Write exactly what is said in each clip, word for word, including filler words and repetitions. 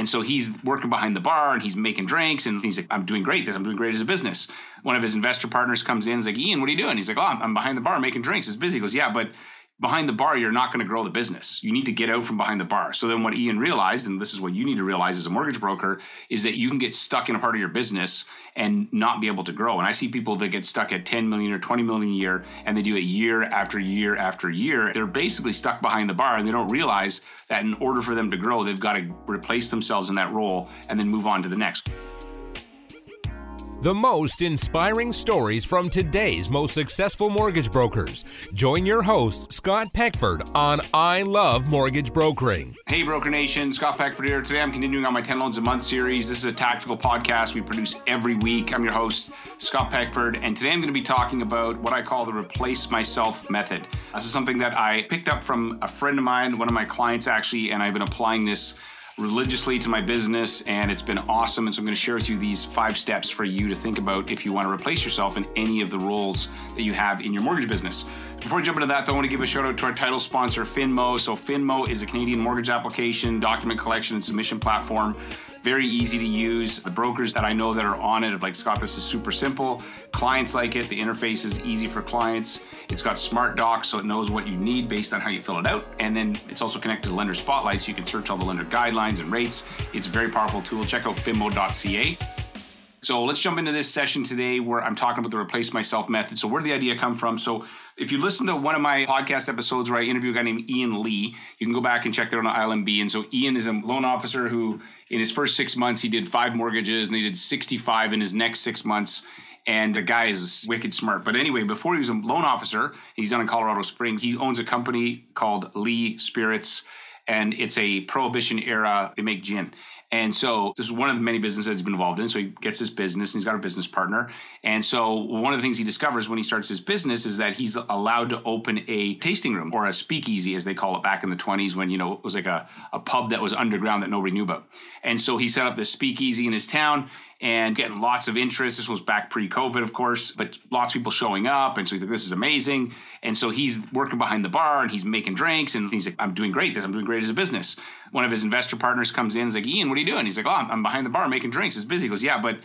And so he's working behind the bar and he's making drinks and he's like, I'm doing great. I'm doing great as a business. One of his investor partners comes in and is like, Ian, what are you doing? He's like, oh, I'm behind the bar making drinks. It's busy. He goes, yeah, but behind the bar, you're not going to grow the business. You need to get out from behind the bar. So then what Ian realized, and this is what you need to realize as a mortgage broker, is that you can get stuck in a part of your business and not be able to grow. And I see people that get stuck at ten million or twenty million a year, and they do it year after year after year. They're basically stuck behind the bar and they don't realize that in order for them to grow, they've got to replace themselves in that role and then move on to the next. The most inspiring stories from today's most successful mortgage brokers. Join your host, Scott Peckford, on I Love Mortgage Brokering. Hey, Broker Nation, Scott Peckford here. Today I'm continuing on my ten loans a month series. This is a tactical podcast we produce every week. I'm your host, Scott Peckford, and today I'm going to be talking about what I call the replace myself method. This is something that I picked up from a friend of mine, one of my clients actually, and I've been applying this religiously to my business, and it's been awesome. And so I'm going to share with you these five steps for you to think about if you want to replace yourself in any of the roles that you have in your mortgage business. Before we jump into that, though, I want to give a shout out to our title sponsor, Finmo. So Finmo is a Canadian mortgage application, document collection, and submission platform. Very easy to use. The brokers that I know that are on it are like, Scott, this is super simple. Clients like it. The interface is easy for clients. It's got smart docs, so it knows what you need based on how you fill it out. And then it's also connected to Lender Spotlight, so you can search all the lender guidelines and rates. It's a very powerful tool. Check out finmo dot c a. So let's jump into this session today where I'm talking about the replace myself method. So where did the idea come from? So if you listen to one of my podcast episodes where I interview a guy named Ian Lee, you can go back and check that on I L M B. And so Ian is a loan officer who in his first six months, he did five mortgages and he did sixty-five in his next six months. And the guy is wicked smart. But anyway, before he was a loan officer, he's down in Colorado Springs. He owns a company called Lee Spirits, and it's a Prohibition era, they make gin. And so this is one of the many businesses that he's been involved in. So he gets his business and he's got a business partner. And so one of the things he discovers when he starts his business is that he's allowed to open a tasting room, or a speakeasy as they call it back in the twenties, when, you know, it was like a, a pub that was underground that nobody knew about. And so he set up this speakeasy in his town and getting lots of interest. This was back pre-COVID, of course, but lots of people showing up. And so he's like, this is amazing. And so he's working behind the bar and he's making drinks and he's like, I'm doing great. I'm doing great as a business. One of his investor partners comes in and is like, Ian, what are you doing? He's like, oh, I'm behind the bar making drinks. It's busy. He goes, yeah, but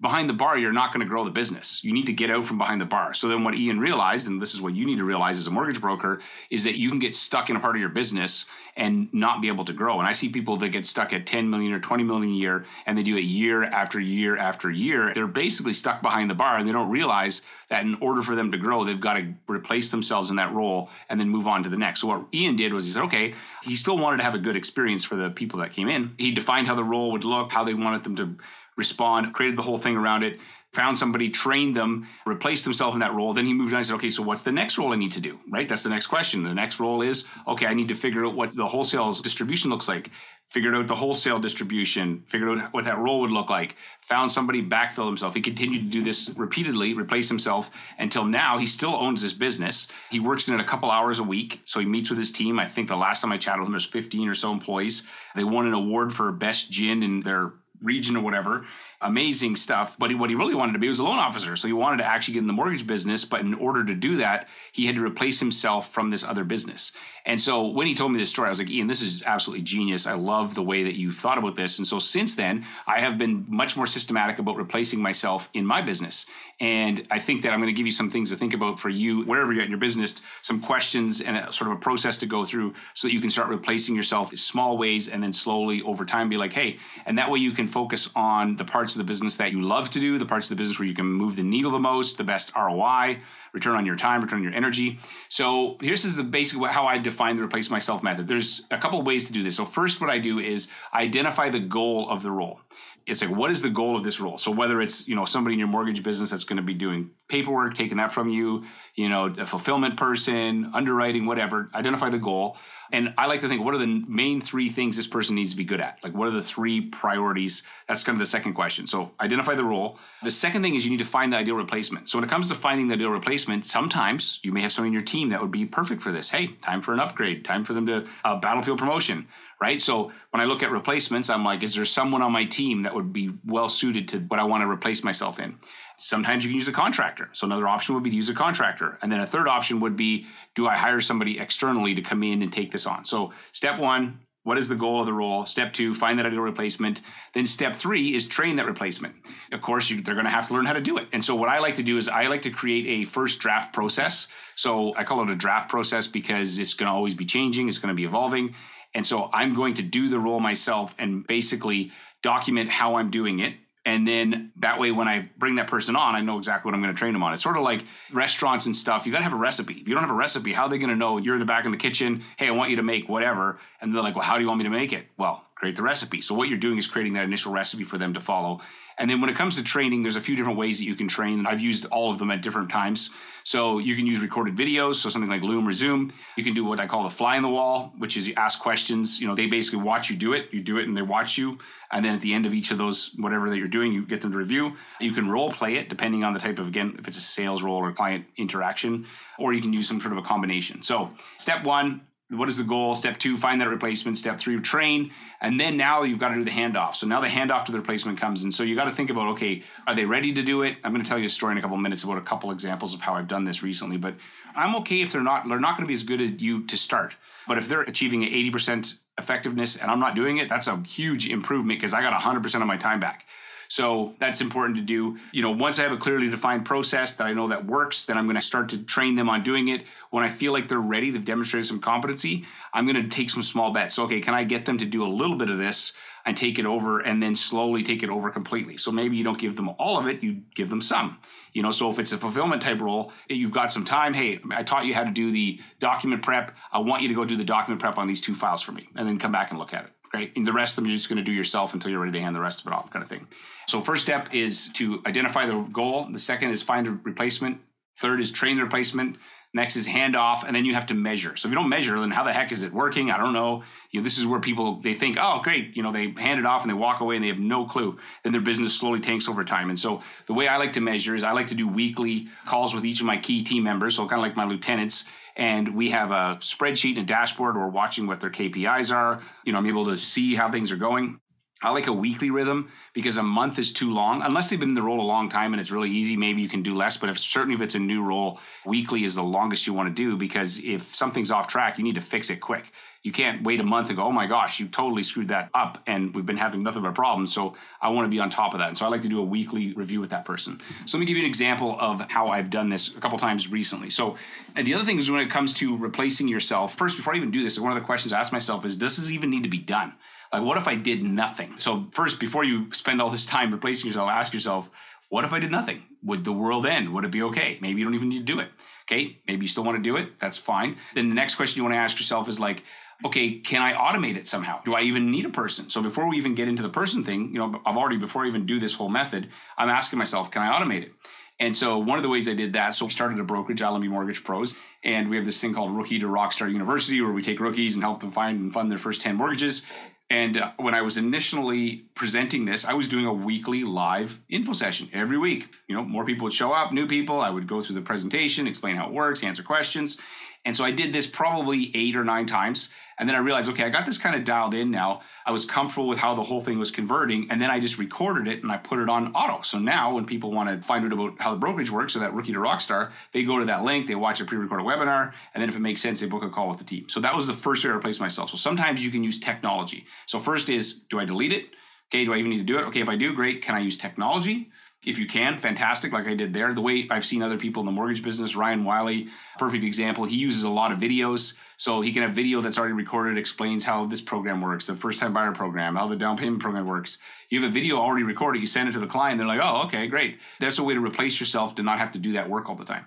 behind the bar, you're not going to grow the business. You need to get out from behind the bar. So then what Ian realized, and this is what you need to realize as a mortgage broker, is that you can get stuck in a part of your business and not be able to grow. And I see people that get stuck at ten million or twenty million a year, and they do it year after year after year. They're basically stuck behind the bar and they don't realize that in order for them to grow, they've got to replace themselves in that role and then move on to the next. So what Ian did was he said, okay, he still wanted to have a good experience for the people that came in. He defined how the role would look, how they wanted them to respond, created the whole thing around it, found somebody, trained them, replaced himself in that role. Then he moved on and said, okay, so what's the next role I need to do, right? That's the next question. The next role is, okay, I need to figure out what the wholesale distribution looks like, figured out the wholesale distribution, figured out what that role would look like, found somebody, backfilled himself. He continued to do this repeatedly, replace himself until now. He still owns his business. He works in it a couple hours a week. So he meets with his team. I think the last time I chatted with him, there's fifteen or so employees. They won an award for best gin in their region or whatever. Amazing stuff. But he, what he really wanted to be was a loan officer. So he wanted to actually get in the mortgage business. But in order to do that, he had to replace himself from this other business. And so when he told me this story, I was like, Ian, this is absolutely genius. I love the way that you've thought about this. And so since then, I have been much more systematic about replacing myself in my business. And I think that I'm going to give you some things to think about for you, wherever you're at in your business, some questions and a, sort of a process to go through so that you can start replacing yourself in small ways and then slowly over time be like, hey, and that way you can focus on the parts of the business that you love to do, the parts of the business where you can move the needle the most, the best R O I, return on your time, return on your energy. So here's is the basic how I define the replace myself method. There's a couple of ways to do this. So first, what I do is I identify the goal of the role. It's like, what is the goal of this role? So whether it's, you know, somebody in your mortgage business that's going to be doing paperwork, taking that from you, you know, a fulfillment person, underwriting, whatever, identify the goal. And I like to think, what are the main three things this person needs to be good at? Like, what are the three priorities? That's kind of the second question. So identify the role. The second thing is you need to find the ideal replacement. So when it comes to finding the ideal replacement, sometimes you may have someone in your team that would be perfect for this. Hey, time for an upgrade, time for them to uh, battlefield promotion, right? So when I look at replacements, I'm like, is there someone on my team that would be well suited to what I want to replace myself in? Sometimes you can use a contractor. So another option would be to use a contractor. And then a third option would be, do I hire somebody externally to come in and take this on? So step one, What is the goal of the role? Step two, find that ideal replacement. Then step three is train that replacement. Of course, you, they're going to have to learn how to do it. And so what I like to do is I like to create a first draft process. So I call it a draft process because it's going to always be changing. It's going to be evolving. And so I'm going to do the role myself and basically document how I'm doing it. And then that way, when I bring that person on, I know exactly what I'm going to train them on. It's sort of like restaurants and stuff. You got to have a recipe. If you don't have a recipe, how are they going to know? You're in the back in the kitchen. Hey, I want you to make whatever. And they're like, well, how do you want me to make it? Well, create the recipe. So what you're doing is creating that initial recipe for them to follow. And then when it comes to training, there's a few different ways that you can train. I've used all of them at different times. So you can use recorded videos. So something like Loom or Zoom. You can do what I call the fly on the wall, which is you ask questions. You know, they basically watch you do it. You do it and they watch you. And then at the end of each of those, whatever that you're doing, you get them to review. You can role play it depending on the type of, again, if it's a sales role or client interaction, or you can use some sort of a combination. So step one, what is the goal? Step two, find that replacement. Step three, train. And then now you've got to do the handoff. So now the handoff to the replacement comes. And so you got to think about, okay, are they ready to do it? I'm going to tell you a story in a couple of minutes about a couple examples of how I've done this recently, but I'm okay if they're not, they're not going to be as good as you to start. But if they're achieving an eighty percent effectiveness and I'm not doing it, that's a huge improvement because I got one hundred percent of my time back. So that's important to do. You know, once I have a clearly defined process that I know that works, then I'm going to start to train them on doing it. When I feel like they're ready, they've demonstrated some competency, I'm going to take some small bets. So, okay, can I get them to do a little bit of this and take it over and then slowly take it over completely? So maybe you don't give them all of it, you give them some. You know, so if it's a fulfillment type role, you've got some time. Hey, I taught you how to do the document prep. I want you to go do the document prep on these two files for me and then come back and look at it. Right? And the rest of them you're just going to do yourself until you're ready to hand the rest of it off, kind of thing. So first step is to identify the goal. The second is find a replacement. Third is train the replacement. Next is handoff. And then you have to measure. So if you don't measure, then how the heck is it working? I don't know. You know, this is where people, they think, oh, great. You know, they hand it off and they walk away and they have no clue. Then their business slowly tanks over time. And so the way I like to measure is I like to do weekly calls with each of my key team members. So kind of like my lieutenants. And we have a spreadsheet and a dashboard. We're watching what their K P Is are. You know, I'm able to see how things are going. I like a weekly rhythm because a month is too long, unless they've been in the role a long time and it's really easy, maybe you can do less. But if certainly if it's a new role, weekly is the longest you want to do, because if something's off track, you need to fix it quick. You can't wait a month and go, oh my gosh, you totally screwed that up and we've been having nothing but a problem. So I want to be on top of that. And so I like to do a weekly review with that person. So let me give you an example of how I've done this a couple times recently. So, and the other thing is when it comes to replacing yourself, first, before I even do this, one of the questions I ask myself is, does this even need to be done? Like, what if I did nothing? So first, before you spend all this time replacing yourself, ask yourself, what if I did nothing? Would the world end? Would it be okay? Maybe you don't even need to do it. Okay, maybe you still want to do it. That's fine. Then the next question you want to ask yourself is like, okay, can I automate it somehow? Do I even need a person? So before we even get into the person thing, you know, I've already, before I even do this whole method, I'm asking myself, can I automate it? And so one of the ways I did that, so we started a brokerage, L M B Mortgage Pros, and we have this thing called Rookie to Rockstar University, where we take rookies and help them find and fund their first ten mortgages. And uh, when I was initially presenting this, I was doing a weekly live info session every week. You know, more people would show up, new people. I would go through the presentation, explain how it works, answer questions. And so I did this probably eight or nine times. And then I realized, okay, I got this kind of dialed in now. I was comfortable with how the whole thing was converting. And then I just recorded it and I put it on auto. So now when people want to find out about how the brokerage works, so that Rookie to Rockstar, they go to that link, they watch a pre-recorded webinar. And then if it makes sense, they book a call with the team. So that was the first way I replaced myself. So sometimes you can use technology. So first is, do I delete it? Okay, do I even need to do it? Okay, if I do, great. Can I use technology? If you can, fantastic, like I did there. The way I've seen other people in the mortgage business, Ryan Wiley, perfect example, he uses a lot of videos. So he can have video that's already recorded, explains how this program works, the first-time buyer program, how the down payment program works. You have a video already recorded, you send it to the client, they're like, oh, okay, great. That's a way to replace yourself, to not have to do that work all the time.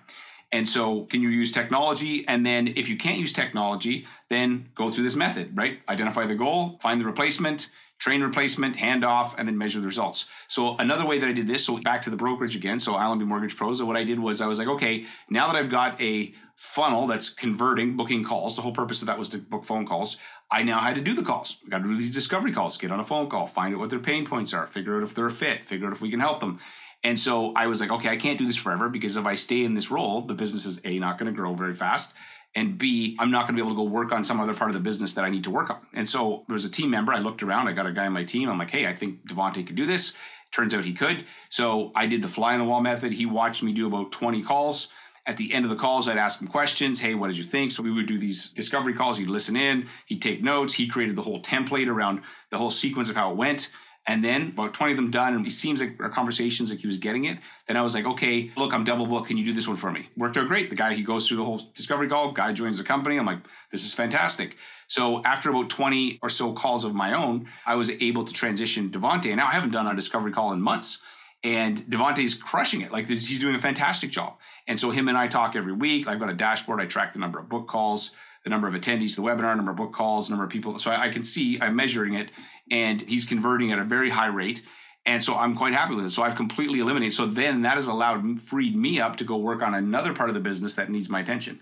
And so can you use technology? And then if you can't use technology, then go through this method, right? Identify the goal, find the replacement, train replacement, handoff, and then measure the results. So another way that I did this, so back to the brokerage again, so I L M B Mortgage Pros, so what I did was I was like, okay, now that I've got a funnel that's converting, booking calls, the whole purpose of that was to book phone calls, I now had to do the calls. I got to do these discovery calls, get on a phone call, find out what their pain points are, figure out if they're a fit, figure out if we can help them. And so I was like, okay, I can't do this forever, because if I stay in this role, the business is A, not going to grow very fast, and B, I'm not going to be able to go work on some other part of the business that I need to work on. And so there was a team member. I looked around. I got a guy on my team. I'm like, hey, I think Devontae could do this. Turns out he could. So I did the fly on the wall method. He watched me do about twenty calls. At the end of the calls, I'd ask him questions. Hey, what did you think? So we would do these discovery calls. He'd listen in. He'd take notes. He created the whole template around the whole sequence of how it went. And then about twenty of them done, and it seems like our conversations, like he was getting it. Then I was like, okay, look, I'm double booked. Can you do this one for me? Worked out great. The guy, he goes through the whole discovery call. Guy joins the company. I'm like, this is fantastic. So after about twenty or so calls of my own, I was able to transition Devontae. And now I haven't done a discovery call in months. And Devontae's crushing it. Like, he's doing a fantastic job. And so him and I talk every week. I've got a dashboard. I track the number of book calls, the number of attendees to the webinar, number of book calls, number of people. So I, I can see, I'm measuring it, and he's converting at a very high rate. And so I'm quite happy with it. So I've completely eliminated. So then that has allowed, freed me up to go work on another part of the business that needs my attention.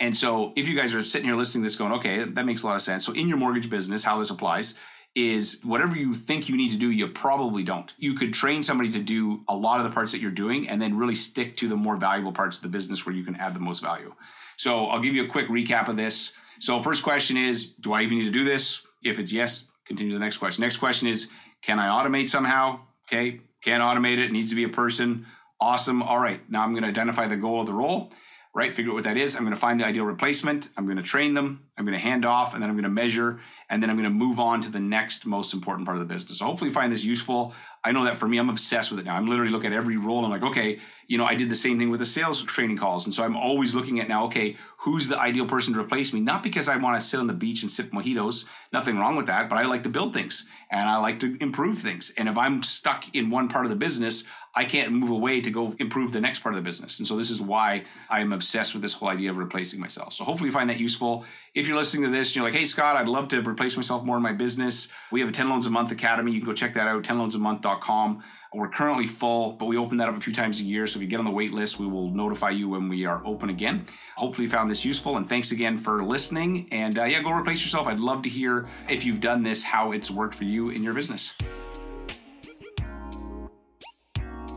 And so if you guys are sitting here listening to this going, okay, that makes a lot of sense. So in your mortgage business, how this applies is whatever you think you need to do, you probably don't. You could train somebody to do a lot of the parts that you're doing and then really stick to the more valuable parts of the business where you can add the most value. So I'll give you a quick recap of this. So first question is, do I even need to do this? If it's yes, continue to the next question. Next question is, can I automate somehow? Okay, can't automate it. It needs to be a person. Awesome. All right, now I'm going to identify the goal of the role, right? Figure out what that is. I'm going to find the ideal replacement. I'm going to train them. I'm going to hand off, and then I'm going to measure, and then I'm going to move on to the next most important part of the business. So hopefully you find this useful. I know that for me, I'm obsessed with it now. I'm literally looking at every role. And I'm like, okay, you know, I did the same thing with the sales training calls. And so I'm always looking at now, okay, who's the ideal person to replace me? Not because I want to sit on the beach and sip mojitos, nothing wrong with that, but I like to build things and I like to improve things. And if I'm stuck in one part of the business, I can't move away to go improve the next part of the business. And so this is why I am obsessed with this whole idea of replacing myself. So hopefully you find that useful. If you're listening to this and you're like, hey, Scott, I'd love to replace myself more in my business, we have a ten loans a month Academy. You can go check that out, ten loans a month dot com. We're currently full, but we open that up a few times a year. So if you get on the wait list, we will notify you when we are open again. Hopefully you found this useful, and thanks again for listening. And uh, yeah, go replace yourself. I'd love to hear if you've done this, how it's worked for you in your business.